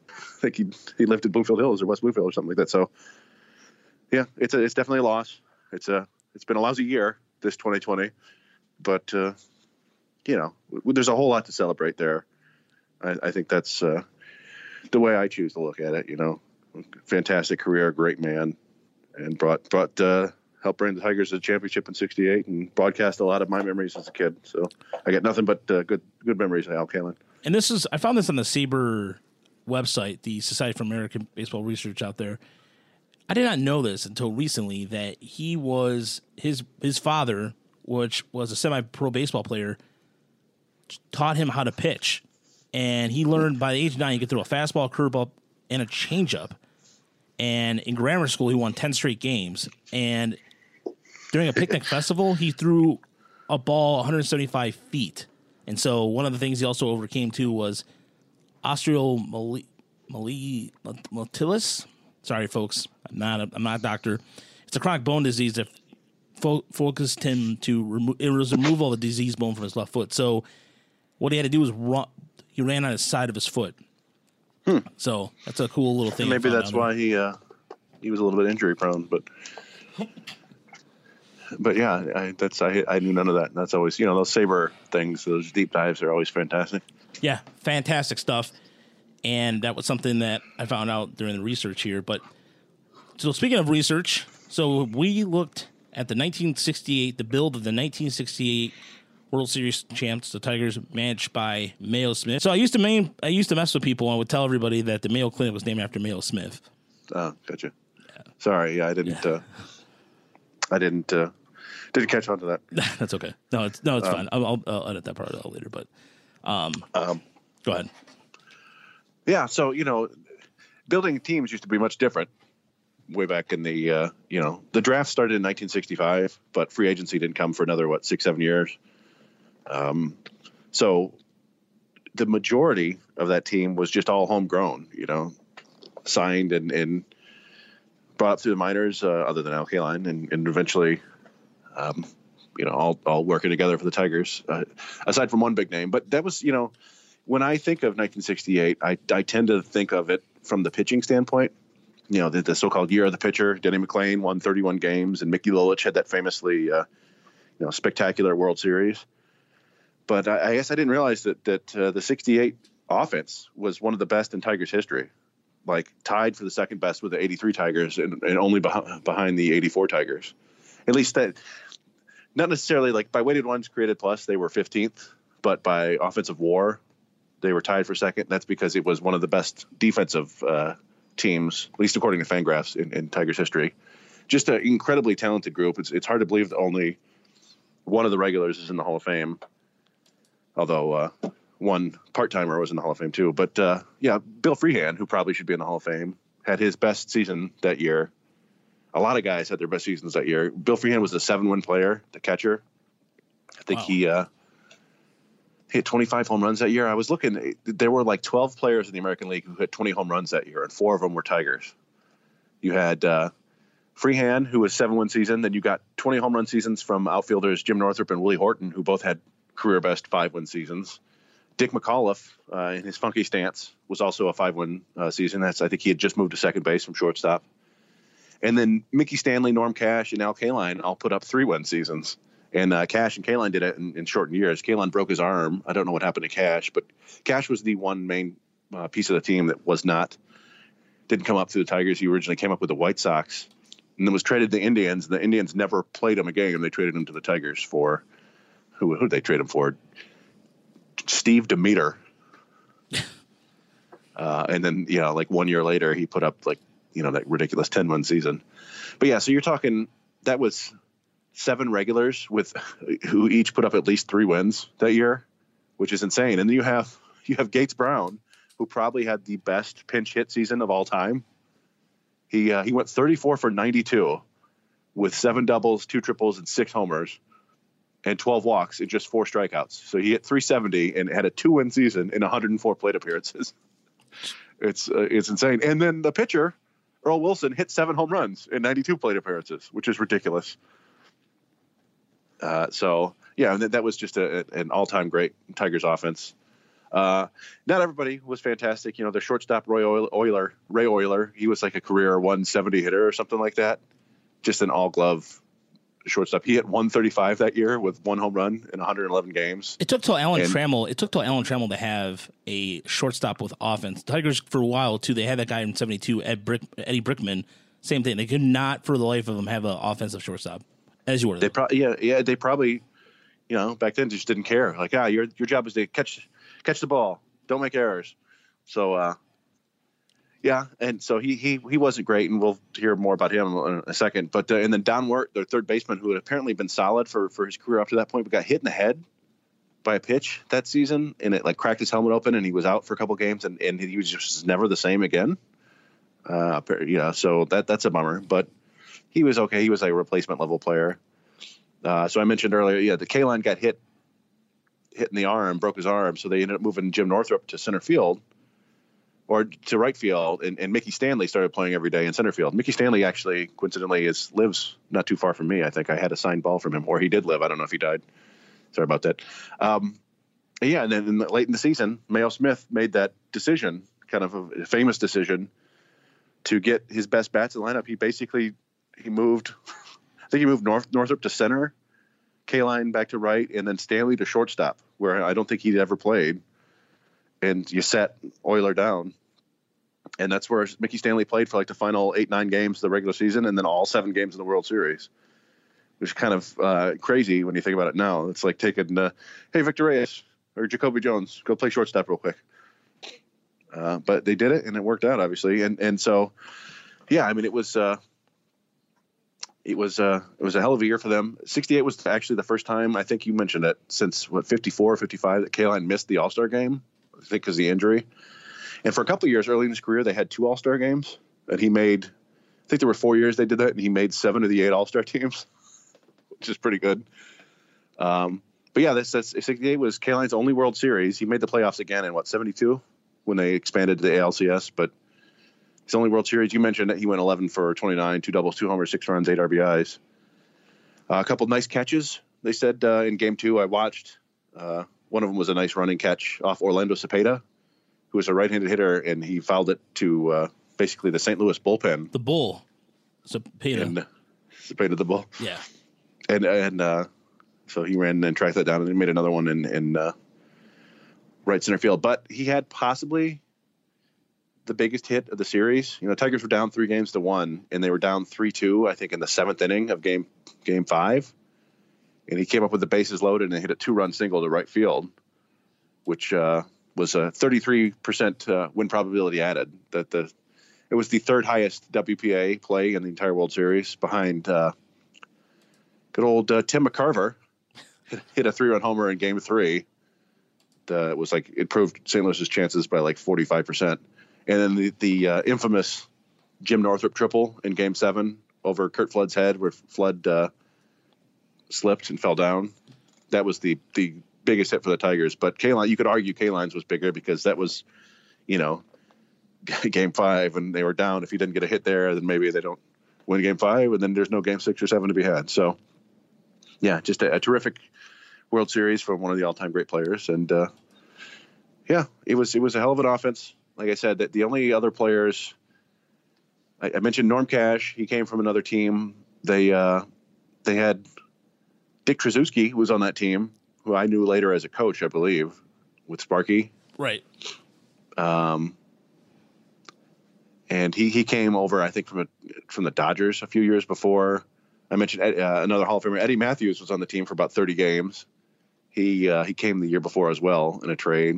I think he lived in Bloomfield Hills or West Bloomfield or something like that. So, yeah, it's definitely a loss. It's been a lousy year, this 2020. But, you know, there's a whole lot to celebrate there. I think that's the way I choose to look at it, you know. Fantastic career, great man, and helped bring the Tigers to the championship in '68 and broadcast a lot of my memories as a kid. So I got nothing but good memories of Al Kaline. And I found this on the Sabre website, the Society for American Baseball Research out there. I did not know this until recently that he was his father, which was a semi-pro baseball player, taught him how to pitch, and he learned by the age of 9 he could throw a fastball, curveball, and a changeup. And in grammar school, he won 10 straight games. And during a picnic festival, he threw a ball 175 feet. And so one of the things he also overcame too was osteomyelitis. Sorry, folks. I'm not a doctor. It's a chronic bone disease that focused him to remove all the diseased bone from his left foot. So what he had to do was he ran on his side of his foot. So that's a cool little thing. Maybe that's why he was a little bit injury prone, but yeah, I knew none of that. And that's always, you know, those Sabre things, those deep dives are always fantastic. Yeah, fantastic stuff. And that was something that I found out during the research here. But so speaking of research, so we looked at the build of the 1968 World Series champs, the Tigers, managed by Mayo Smith. So I used to mess with people. I would tell everybody that the Mayo Clinic was named after Mayo Smith. Oh, gotcha. Yeah. Sorry, yeah, I didn't catch on to that. That's okay. No, it's fine. I'll edit that part out later. But go ahead. Yeah, so you know, building teams used to be much different way back in the you know, the draft started in 1965, but free agency didn't come for another 6-7 years. So the majority of that team was just all homegrown, you know, signed and brought up through the minors, other than Al Kaline, and eventually, you know, all working together for the Tigers, aside from one big name. But that was, you know, when I think of 1968, I tend to think of it from the pitching standpoint. You know, the so-called year of the pitcher. Denny McLain won 31 games, and Mickey Lolich had that famously, you know, spectacular World Series. But I guess I didn't realize that the 68 offense was one of the best in Tigers history, like tied for the second best with the 83 Tigers and only behind the 84 Tigers. At least that, not necessarily like by weighted runs created plus, they were 15th, but by offensive WAR, they were tied for second. That's because it was one of the best defensive teams, at least according to Fangraphs, in Tigers history. Just an incredibly talented group. It's hard to believe that only one of the regulars is in the Hall of Fame. Although one part-timer was in the Hall of Fame too. But yeah, Bill Freehan, who probably should be in the Hall of Fame, had his best season that year. A lot of guys had their best seasons that year. Bill Freehan was the 7-win player, the catcher. I think he hit 25 home runs that year. I was looking. There were like 12 players in the American League who hit 20 home runs that year, and 4 of them were Tigers. You had Freehan, who was 7-win season. Then you got 20 home run seasons from outfielders Jim Northrup and Willie Horton, who both had career best 5-win seasons. Dick McAuliffe, in his funky stance, was also a 5-win season. I think he had just moved to second base from shortstop. And then Mickey Stanley, Norm Cash, and Al Kaline all put up 3-win seasons. And Cash and Kaline did it in shortened years. Kaline broke his arm. I don't know what happened to Cash, but Cash was the one main piece of the team that didn't come up through the Tigers. He originally came up with the White Sox and then was traded to the Indians. The Indians never played him a game. They traded him to the Tigers for – who did they trade him for? Steve Demeter. And then, you know, like 1 year later, he put up like, you know, that ridiculous 10-win season. But yeah, so you're talking that was 7 regulars with who each put up at least 3 wins that year, which is insane. And then you have Gates Brown, who probably had the best pinch hit season of all time. He went 34 for 92 with 7 doubles, 2 triples, and 6 homers, and 12 walks and just 4 strikeouts. So he hit 370 and had a 2-win season in 104 plate appearances. It's insane. And then the pitcher, Earl Wilson, hit 7 home runs in 92 plate appearances, which is ridiculous. So, yeah, that was just an all-time great Tigers offense. Not everybody was fantastic. You know, their shortstop, Ray Oyler, he was like a career 170 hitter or something like that. Just an all-glove shortstop. He hit 135 that year with 1 home run in 111 games. It took till Alan Trammell to have a shortstop with offense. Tigers for a while too. They had that guy in 72, Eddie Brickman. Same thing. They could not for the life of them have an offensive shortstop. As you were. They probably they probably, you know, back then just didn't care. Like, your job is to catch the ball. Don't make errors. So yeah, and so he wasn't great, and we'll hear more about him in a second. But and then Don Wirt, their third baseman, who had apparently been solid for his career up to that point, but got hit in the head by a pitch that season, and it like cracked his helmet open, and he was out for a couple games, and he was just never the same again. You know, so that's a bummer. But he was okay. He was a replacement level player. So I mentioned earlier, yeah, the Kaline got hit in the arm, broke his arm, so they ended up moving Jim Northrup to center field. Or to right field, and Mickey Stanley started playing every day in center field. Mickey Stanley actually, coincidentally, lives not too far from me. I think I had a signed ball from him, or he did live. I don't know if he died. Sorry about that. Yeah, and then late in the season, Mayo Smith made that decision, kind of a famous decision, to get his best bats in the lineup. He basically moved Northrup to center, Kaline back to right, and then Stanley to shortstop, where I don't think he'd ever played. And you set Oyler down. And that's where Mickey Stanley played for like the final 8-9 games of the regular season and then all 7 games in the World Series, which is kind of crazy when you think about it now. It's like taking, hey, Victor Reyes or Jacoby Jones, go play shortstop real quick. But they did it, and it worked out, obviously. And so, yeah, I mean, it was a hell of a year for them. 68 was actually the first time, I think you mentioned it, since, 54 or 55, that Kaline missed the All-Star game. I think because of the injury. And for a couple of years early in his career, they had 2 All-Star games. And he made, I think there were 4 years they did that, and he made 7 of the 8 All-Star teams, which is pretty good. But yeah, 68 was Kaline's only World Series. He made the playoffs again in, 72, when they expanded to the ALCS. But his only World Series, you mentioned that he went 11 for 29, 2 doubles, 2 homers, 6 runs, 8 RBIs. A couple of nice catches, they said, in Game 2 I watched. One of them was a nice running catch off Orlando Cepeda, who was a right-handed hitter, and he fouled it to basically the St. Louis bullpen. The bull, Cepeda the bull. Yeah, and so he ran and tracked that down, and he made another one in right center field. But he had possibly the biggest hit of the series. You know, Tigers were down 3 games to 1, and they were down 3-2, I think, in the 7th inning of game 5. And he came up with the bases loaded and hit a 2-run single to right field, which was a 33% win probability added. It was the third highest WPA play in the entire World Series, behind good old Tim McCarver. Hit a 3-run homer in Game 3. It was like it proved St. Louis's chances by like 45%. And then the infamous Jim Northrup triple in Game 7 over Curt Flood's head, where Flood slipped and fell down. That was the biggest hit for the Tigers. But Kaline, you could argue Kaline's was bigger because that was, you know, Game 5, and they were down. If he didn't get a hit there, then maybe they don't win game five, and then there's no game six or seven to be had. So, yeah, just a terrific World Series from one of the all-time great players. And, yeah, it was a hell of an offense. Like I said, that the only other players I mentioned, Norm Cash, he came from another team. They had Dick Trzaski, who was on that team, who I knew later as a coach, I believe, with Sparky. Right. And he came over, I think, from the Dodgers a few years before. I mentioned another Hall of Famer, Eddie Matthews, was on the team for about 30 games. He came the year before as well in a trade.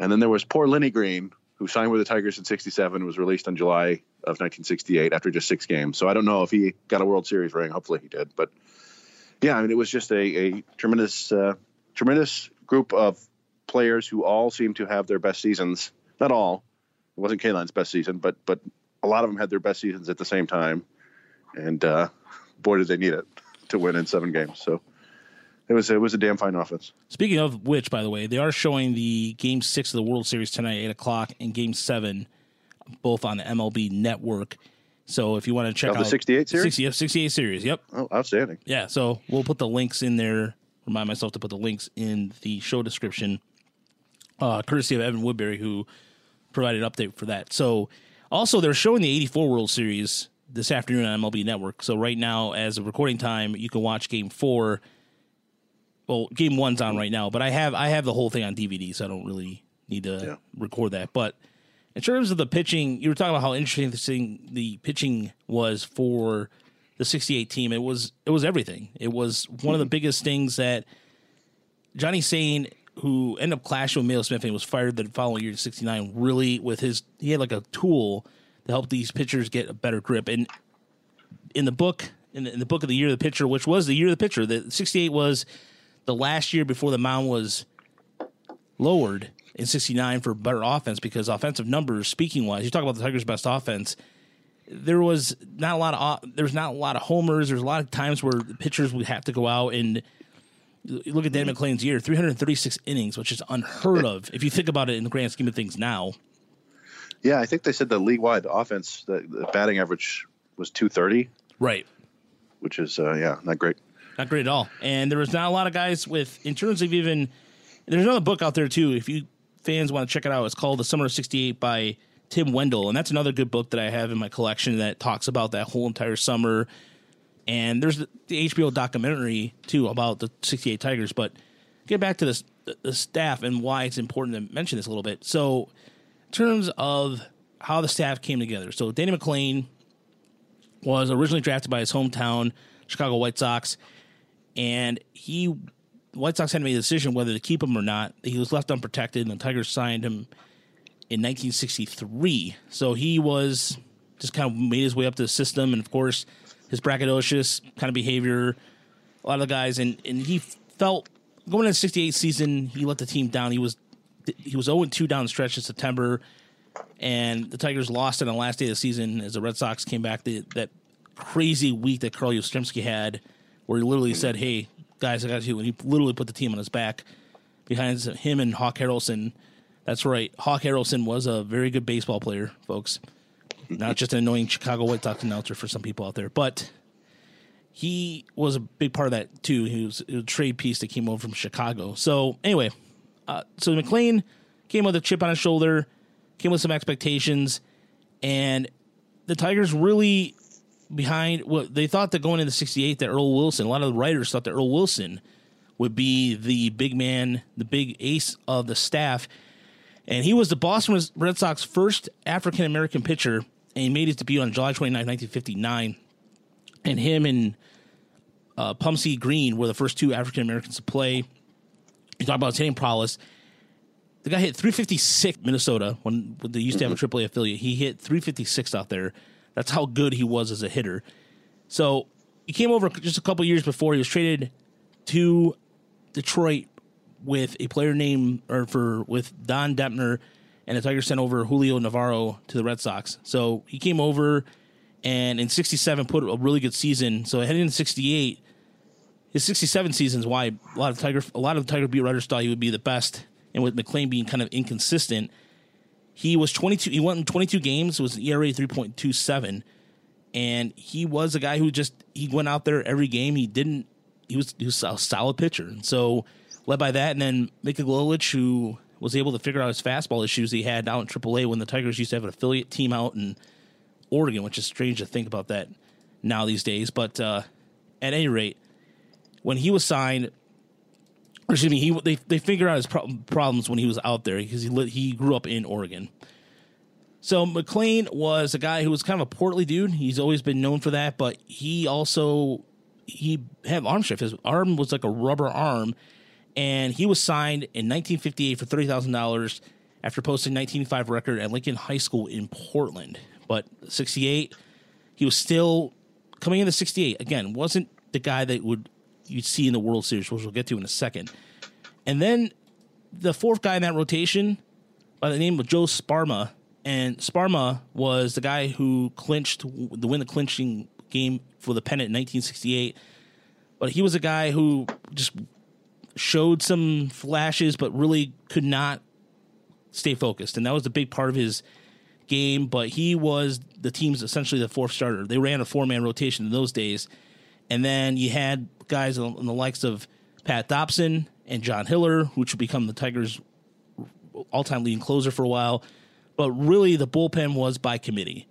And then there was poor Lenny Green, who signed with the Tigers in 67, was released in July of 1968 after just 6 games. So I don't know if he got a World Series ring. Hopefully he did. But, yeah, I mean, it was just a tremendous group of players who all seemed to have their best seasons. Not all. It wasn't Kaline's best season, but a lot of them had their best seasons at the same time. And, boy, did they need it to win in 7 games. So it was a damn fine offense. Speaking of which, by the way, they are showing the Game 6 of the World Series tonight at 8 o'clock and Game 7, both on the MLB Network. So if you want to check out the 68 series? 68 series, yep. Oh, outstanding. Yeah, so we'll put the links in there. Remind myself to put the links in the show description, courtesy of Evan Woodbury, who provided an update for that. So also they're showing the 84 World Series this afternoon on MLB Network. So right now, as of recording time, you can watch Game 4. Well, Game 1's on right now, but I have the whole thing on DVD, so I don't really need to record that. But in terms of the pitching, you were talking about how interesting the pitching was for the 68 team. It was everything. It was one of the biggest things that Johnny Sain, who ended up clashing with Mayo Smith and was fired the following year in 69, really he had like a tool to help these pitchers get a better grip. And in the book of the year of the pitcher, which was the year of the pitcher, the 68 was the last year before the mound was lowered in 69 for better offense, because offensive numbers, speaking wise, you talk about the Tigers' best offense. There was not a lot of homers. There's a lot of times where the pitchers would have to go out and look at Denny McLain's year, 336 innings, which is unheard of if you think about it in the grand scheme of things now. Yeah, I think they said the league-wide offense, the batting average was 230. Right. Which is, not great. Not great at all. And there was not a lot of guys with, in terms of even, there's another book out there, too, if you fans want to check it out. It's called The Summer of 68 by Tim Wendell. And that's another good book that I have in my collection that talks about that whole entire summer. And there's the HBO documentary, too, about the 68 Tigers. But get back to this, the staff and why it's important to mention this a little bit. So, in terms of how the staff came together. So Denny McLain was originally drafted by his hometown, Chicago White Sox, and White Sox had to make a decision whether to keep him or not. He was left unprotected, and the Tigers signed him in 1963. So he was just kind of made his way up to the system, and, of course, his braggadocious kind of behavior, a lot of the guys, and he felt going into the 68 season, he let the team down. He was 0-2 down the stretch in September, and the Tigers lost on the last day of the season as the Red Sox came back. That crazy week that Karl Yastrzemski had, where he literally said, "Hey, guys, I got you," and he literally put the team on his back behind him and Hawk Harrelson. That's right. Hawk Harrelson was a very good baseball player, folks. Not just an annoying Chicago White Sox announcer for some people out there, but he was a big part of that, too. He was a trade piece that came over from Chicago. So, anyway... So McLain came with a chip on his shoulder, came with some expectations, and the Tigers really behind what they thought that going into 68 that Earl Wilson, a lot of the writers thought that Earl Wilson would be the big man, the big ace of the staff. And he was the Boston Red Sox first African-American pitcher, and he made his debut on July 29, 1959. And him and Pumsey Green were the first two African-Americans to play. You talk about his hitting prowess. The guy hit 356 Minnesota when they used to have a AAA affiliate. He hit 356 out there. That's how good he was as a hitter. So he came over just a couple years before. He was traded to Detroit with a player named with Don Depner, and the Tigers sent over Julio Navarro to the Red Sox. So he came over and in 67 put a really good season. So heading into 68. His 67 seasons, why a lot of Tiger beat writers thought he would be the best, and with McLain being kind of inconsistent, he won 22 games, was an ERA 3.27, And he was a guy who just, he went out there every game. He was a solid pitcher. So led by that. And then Mika Golic, who was able to figure out his fastball issues he had out in AAA when the Tigers used to have an affiliate team out in Oregon, which is strange to think about that now these days. But at any rate, when he was signed, they figured out his problems when he was out there because he grew up in Oregon. So McLain was a guy who was kind of a portly dude. He's always been known for that, but he had arm strength. His arm was like a rubber arm, and he was signed in 1958 for $30,000 after posting 19.5 record at Lincoln High School in Portland. But 68, he was still coming into 68. Again, wasn't the guy that you'd see in the World Series, which we'll get to in a second. And then the fourth guy in that rotation by the name of Joe Sparma. And Sparma was the guy who clinched the win the clinching game for the pennant in 1968. But he was a guy who just showed some flashes, but really could not stay focused. And that was the big part of his game. But he was the team's essentially the fourth starter. They ran a four-man rotation in those days. And then you had guys on the likes of Pat Dobson and John Hiller, which would become the Tigers' all-time leading closer for a while. But really, the bullpen was by committee,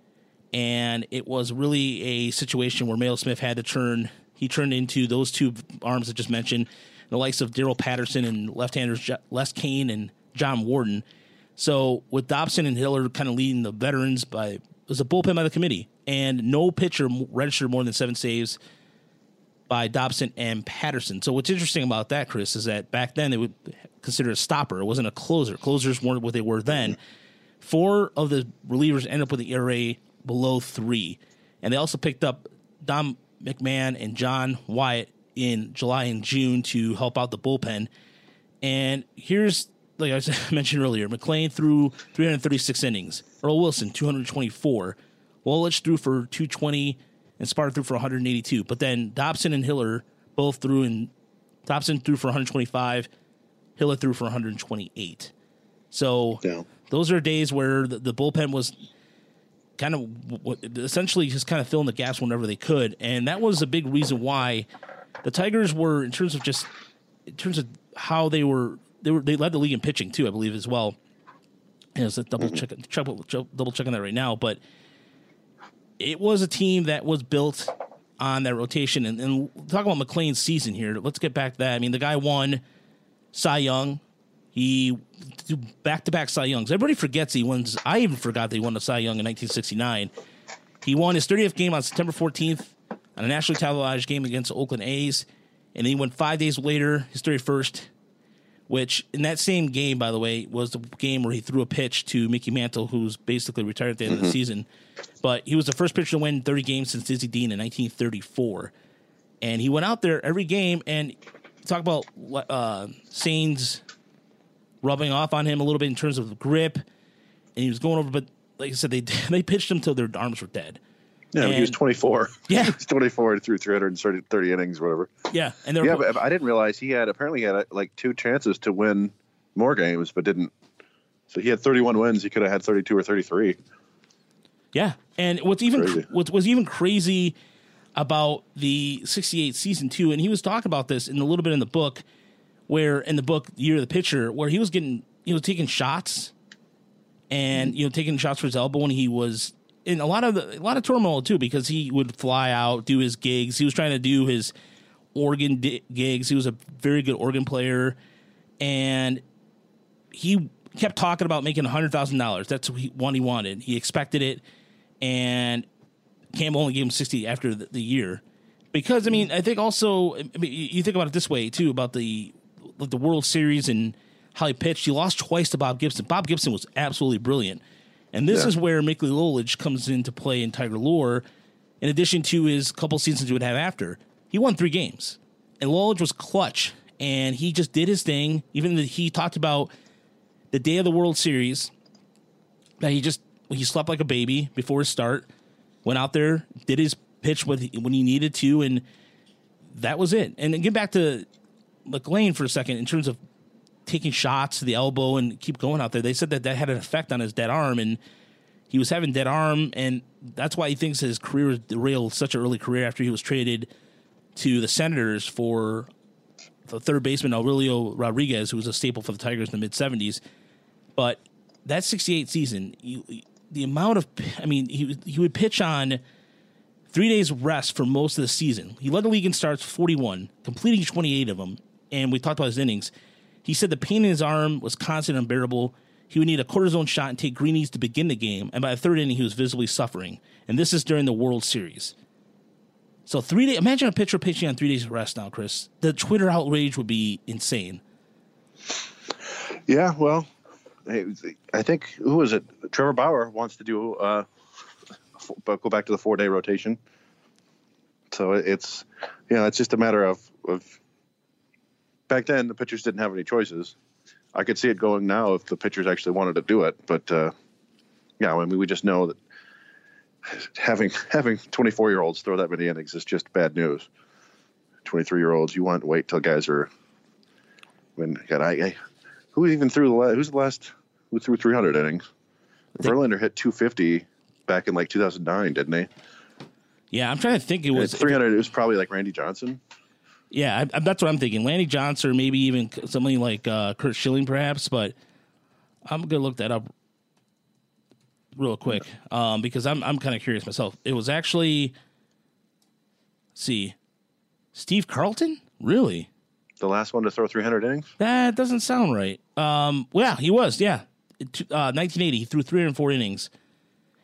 and it was really a situation where Mayo Smith had to turn. He turned into those two arms I just mentioned, the likes of Darrell Patterson and left-handers Les Kane and John Warden. So with Dobson and Hiller kind of leading the veterans, it was a bullpen by the committee, and no pitcher registered more than 7 saves by Dobson and Patterson. So what's interesting about that, Chris, is that back then they would consider a stopper. It wasn't a closer. Closers weren't what they were then. 4 of the relievers end up with the ERA below 3. And they also picked up Don McMahon and John Wyatt in July and June to help out the bullpen. And here's, like I mentioned earlier, McLain threw 336 innings. Earl Wilson, 224. Wolich threw for 220 and Sparta threw for 182. But then Dobson and Hiller both threw, and Dobson threw for 125. Hiller threw for 128. So... yeah. Those are days where the bullpen was kind of essentially just kind of filling the gaps whenever they could. And that was a big reason why the Tigers were, in terms of how they led the league in pitching too, I believe, as well. And it's a double check on that right now. But it was a team that was built on that rotation. And talk about McLain's season here. Let's get back to that. I mean, the guy won Cy Young. He back-to-back Cy Youngs. Everybody forgets he wins. I even forgot that he won the Cy Young in 1969. He won his 30th game on September 14th on a nationally televised game against the Oakland A's. And then he won 5 days later, his 31st, which in that same game, by the way, was the game where he threw a pitch to Mickey Mantle, who's basically retired at the end of the season. But he was the first pitcher to win 30 games since Dizzy Dean in 1934. And he went out there every game, and talk about Sane's rubbing off on him a little bit in terms of grip, and he was going over, but like I said, they pitched him till their arms were dead. Yeah, and he was 24. Yeah, he was 24 through 330 innings, whatever. Yeah, and but I didn't realize he had like 2 chances to win more games, but didn't. So he had 31 wins. He could have had 32 or 33. Yeah, and what was even crazy about the 68 season too, and he was talking about this in a little bit in the book. Where in the book Year of the Pitcher, where he was getting, taking shots, and taking shots for his elbow when he was in a lot of turmoil too, because he would fly out, do his gigs. He was trying to do his organ gigs. He was a very good organ player, and he kept talking about making $100,000. That's what he wanted. He expected it, and Campbell only gave him 60 after the year, because you think about it this way too about the World Series and how he pitched. He lost twice to Bob Gibson. Bob Gibson was absolutely brilliant. And this is where Mickey Golic comes into play in Tiger lore, in addition to his couple seasons he would have after. He won 3 games. And Golic was clutch. And he just did his thing. Even though he talked about the day of the World Series, that he slept like a baby before his start, went out there, did his pitch when he needed to, and that was it. And then get back to McLain for a second in terms of taking shots to the elbow and keep going out there. They said that had an effect on his dead arm, and He was having dead arm, and that's why he thinks his career was derailed such an early career after he was traded to the Senators for the third baseman Aurelio Rodriguez, who was a staple for the Tigers in the mid-'70s. But that 68 season, the amount of – I mean, he would pitch on 3 days rest for most of the season. He led the league in starts 41, completing 28 of them, and we talked about his innings. He said the pain in his arm was constant and unbearable. He would need a cortisone shot and take greenies to begin the game, and by the third inning, he was visibly suffering. And this is during the World Series. So 3 days, imagine a pitcher pitching on 3 days rest now, Chris. The Twitter outrage would be insane. Yeah, well, I think, who was it? Trevor Bauer wants to do, go back to the 4 day rotation. So it's, you know, it's just a matter of back then the pitchers didn't have any choices. I could see it going now if the pitchers actually wanted to do it, but yeah, I mean, we just know that having 24-year-olds throw that many innings is just bad news. 23-year-olds, you want to wait till guys are. When God, who even threw who threw 300 innings? Verlander hit 250 back in like 2009, didn't he? Yeah, I'm trying to think. It was 300. It was probably like Randy Johnson. Yeah, that's what I'm thinking. Lanny Johnson, or maybe even somebody like Curt Schilling, perhaps. But I'm gonna look that up real quick because I'm kind of curious myself. It was actually, let's see, Steve Carlton, really, the last one to throw 300 innings. That doesn't sound right. Well, he was. Yeah, 1980, he threw 304 innings.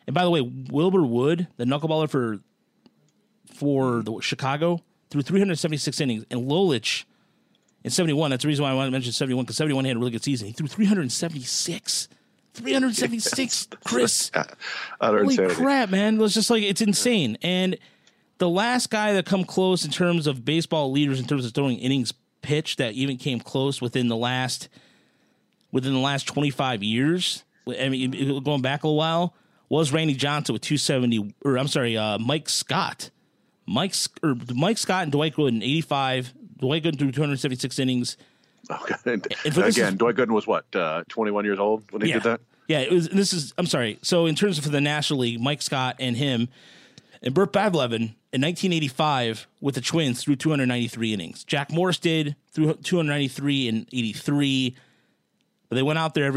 And by the way, Wilbur Wood, the knuckleballer for the Chicago, through 376 innings, and Lolich in 71. That's the reason why I wanted to mention 71, because 71 had a really good season. He threw 376. 376, Chris. Holy crap, man. It was just like, it's insane. And the last guy that come close in terms of baseball leaders, in terms of throwing innings pitch, that even came close within the last 25 years, I mean, going back a while, was Randy Johnson with 270, or I'm sorry, Mike Scott and Dwight Gooden, 85. Dwight Gooden threw 276 innings. Oh, God. And again, Dwight Gooden was what, 21 years old when he did that? Yeah, I'm sorry. So in terms of for the National League, Mike Scott and him, and Burt Bavlevin in 1985 with the Twins threw 293 innings. Jack Morris threw 293 in 83. But they went out there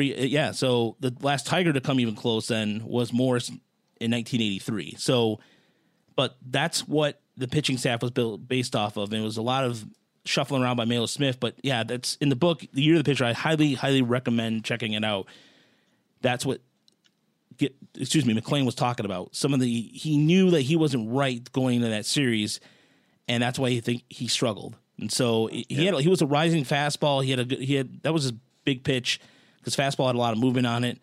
so the last Tiger to come even close then was Morris in 1983. So... But that's what the pitching staff was built based off of. And it was a lot of shuffling around by Mayo Smith. But, yeah, that's in the book, The Year of the Pitcher. I highly, highly recommend checking it out. That's what, McLain was talking about. He knew that he wasn't right going into that series, and that's why he struggled. And so he was a rising fastball. That was his big pitch because fastball had a lot of movement on it.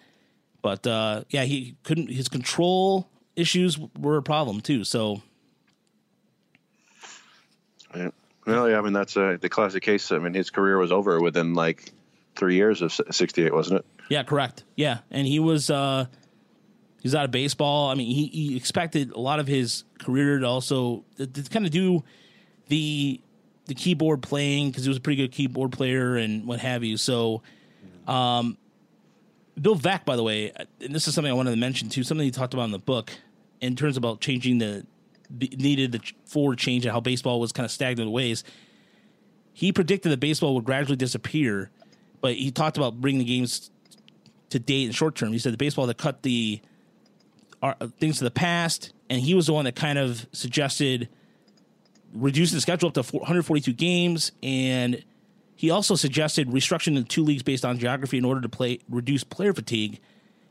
But, he couldn't – his control – issues were a problem too. So, yeah. Well, yeah, I mean that's the classic case. I mean his career was over within like 3 years of '68, wasn't it? Yeah, correct. Yeah, and he was he's out of baseball. I mean he expected a lot of his career to also to kind of do the keyboard playing because he was a pretty good keyboard player and what have you. So, Bill Veeck, by the way, and this is something I wanted to mention too. Something he talked about in the book in terms about changing the forward change and how baseball was kind of stagnant ways. He predicted that baseball would gradually disappear, but he talked about bringing the games to date and short term. He said the baseball that cut the things to the past, and he was the one that kind of suggested reducing the schedule up to 142 games and. He also suggested restructuring the two leagues based on geography in order to reduce player fatigue,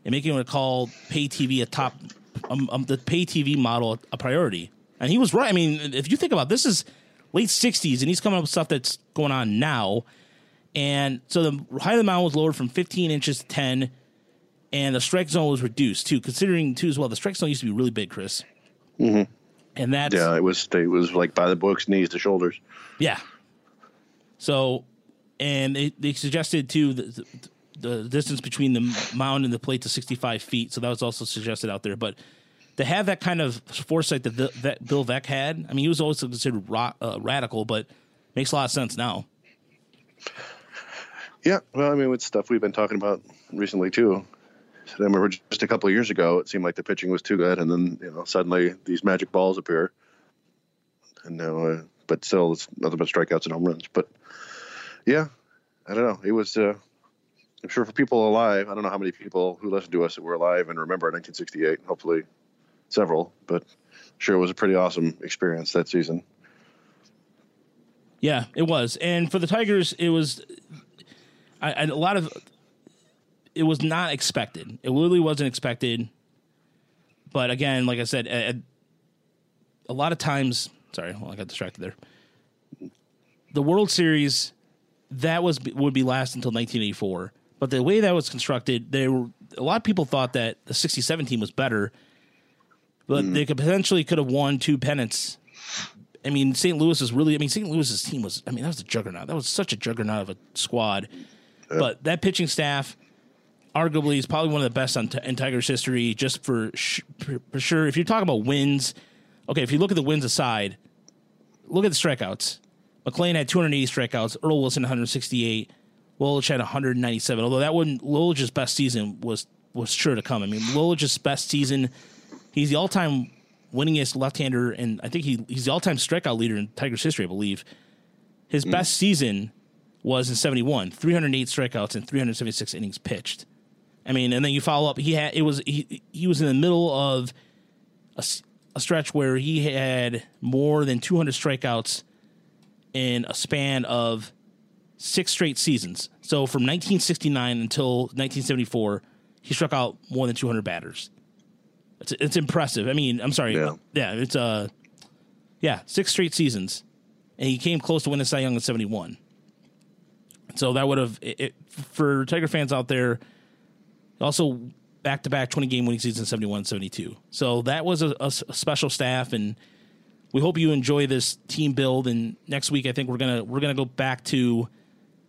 and making what I call pay TV the pay TV model a priority. And he was right. I mean, if you think about it, this is late 60s, and he's coming up with stuff that's going on now. And so the height of the mound was lowered from 15 inches to 10, and the strike zone was reduced too. Considering too as well, the strike zone used to be really big, Chris. Mm-hmm. And that's it was like by the books, knees to shoulders. Yeah. So. And they suggested, too, the distance between the mound and the plate to 65 feet. So that was also suggested out there. But to have that kind of foresight that Bill Veeck had, I mean, he was always considered radical, but makes a lot of sense now. Yeah. Well, I mean, with stuff we've been talking about recently, too, So then we were just a couple of years ago, it seemed like the pitching was too good. And then, you know, suddenly these magic balls appear. And now, but still, it's nothing but strikeouts and home runs. But yeah, I don't know. It was, I'm sure for people alive, I don't know how many people who listen to us that were alive and remember 1968, hopefully several, but sure it was a pretty awesome experience that season. Yeah, it was. And for the Tigers, it was it was not expected. It really wasn't expected. But again, like I said, a lot of times, I got distracted there. The World Series, that would be last until 1984. But the way that was constructed, a lot of people thought that the 67 team was better, but they could potentially have won two pennants. I mean, St. Louis's team was, that was a juggernaut. That was such a juggernaut of a squad. Yeah. But that pitching staff, arguably, is probably one of the best in Tigers history, just for sure. If you're talking about wins, okay, if you look at the wins aside, look at the strikeouts. McLain had 280 strikeouts. Earl Wilson, 168. Lilich had 197. Although Lilich's best season was sure to come. Lilich's best season, he's the all-time winningest left-hander, and I think he's the all-time strikeout leader in Tigers history, I believe. His best season was in 71, 308 strikeouts and 376 innings pitched. And then you follow up. He was in the middle of a stretch where he had more than 200 strikeouts in a span of 6 straight seasons. So from 1969 until 1974, he struck out more than 200 batters. It's impressive. It's 6 straight seasons, and he came close to winning Cy Young in 71. So that would have for Tiger fans out there. Also, back-to-back 20-game winning season 71, 72. So that was a special staff, and we hope you enjoy this team build. And next week, I think we're gonna go back to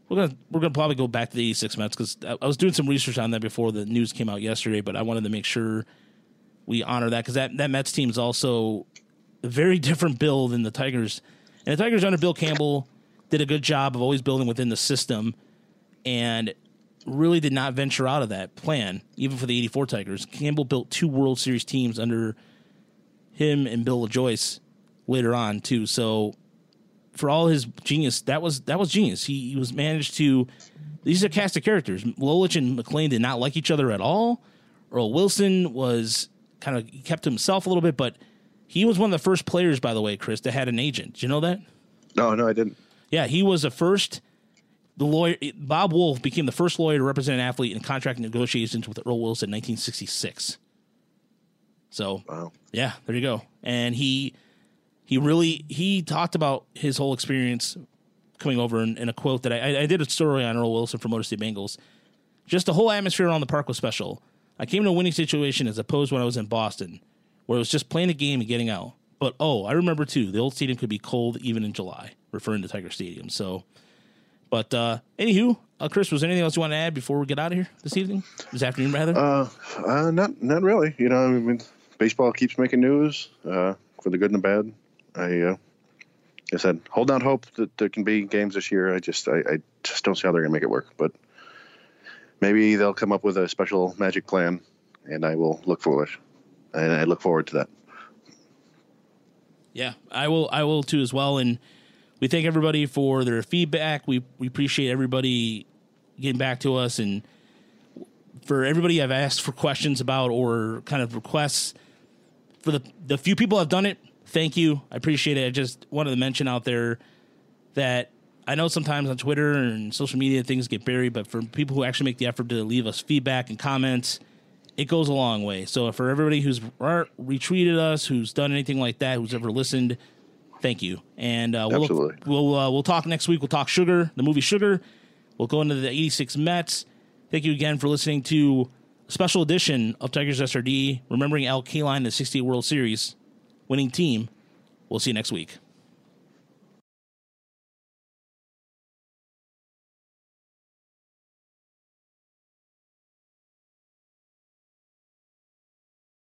we're gonna probably go back to the 86 Mets, because I was doing some research on that before the news came out yesterday, but I wanted to make sure we honor that, because that Mets team is also a very different build than the Tigers. And the Tigers under Bill Campbell did a good job of always building within the system, and really did not venture out of that plan, even for the 84 Tigers. Campbell built 2 World Series teams under him and Bill LaJoyce later on, too. So for all his genius, that was genius. He was managed to... These are cast of characters. Lilich and McLain did not like each other at all. Earl Wilson was kind of kept to himself a little bit, but he was one of the first players, by the way, Chris, that had an agent. Did you know that? No, I didn't. Yeah, he was the first... The lawyer Bob Wolf became the first lawyer to represent an athlete in contract negotiations with Earl Wilson in 1966. So, wow. Yeah, there you go. And he talked about his whole experience coming over in a quote that I did a story on Earl Wilson for Motor City Bengals. Just the whole atmosphere around the park was special. I came to a winning situation as opposed to when I was in Boston, where it was just playing a game and getting out. But I remember too, the old stadium could be cold even in July, referring to Tiger Stadium. So. But anywho, Chris, was there anything else you want to add before we get out of here this afternoon, rather? Not really. Baseball keeps making news for the good and the bad. Like I said, hold out hope that there can be games this year. I just don't see how they're going to make it work. But maybe they'll come up with a special magic plan, and I will look foolish. And I look forward to that. Yeah, I will too as well. And we thank everybody for their feedback. We appreciate everybody getting back to us. And for everybody I've asked for questions about or kind of requests, for the few people I've done it, thank you. I appreciate it. I just wanted to mention out there that I know sometimes on Twitter and social media things get buried, but for people who actually make the effort to leave us feedback and comments, it goes a long way. So for everybody who's retweeted us, who's done anything like that, who's ever listened, thank you, and we'll talk next week. We'll talk Sugar, the movie Sugar. We'll go into the 86 Mets. Thank you again for listening to a special edition of Tigers SRD, remembering Al Kaline, the 68 World Series winning team. We'll see you next week.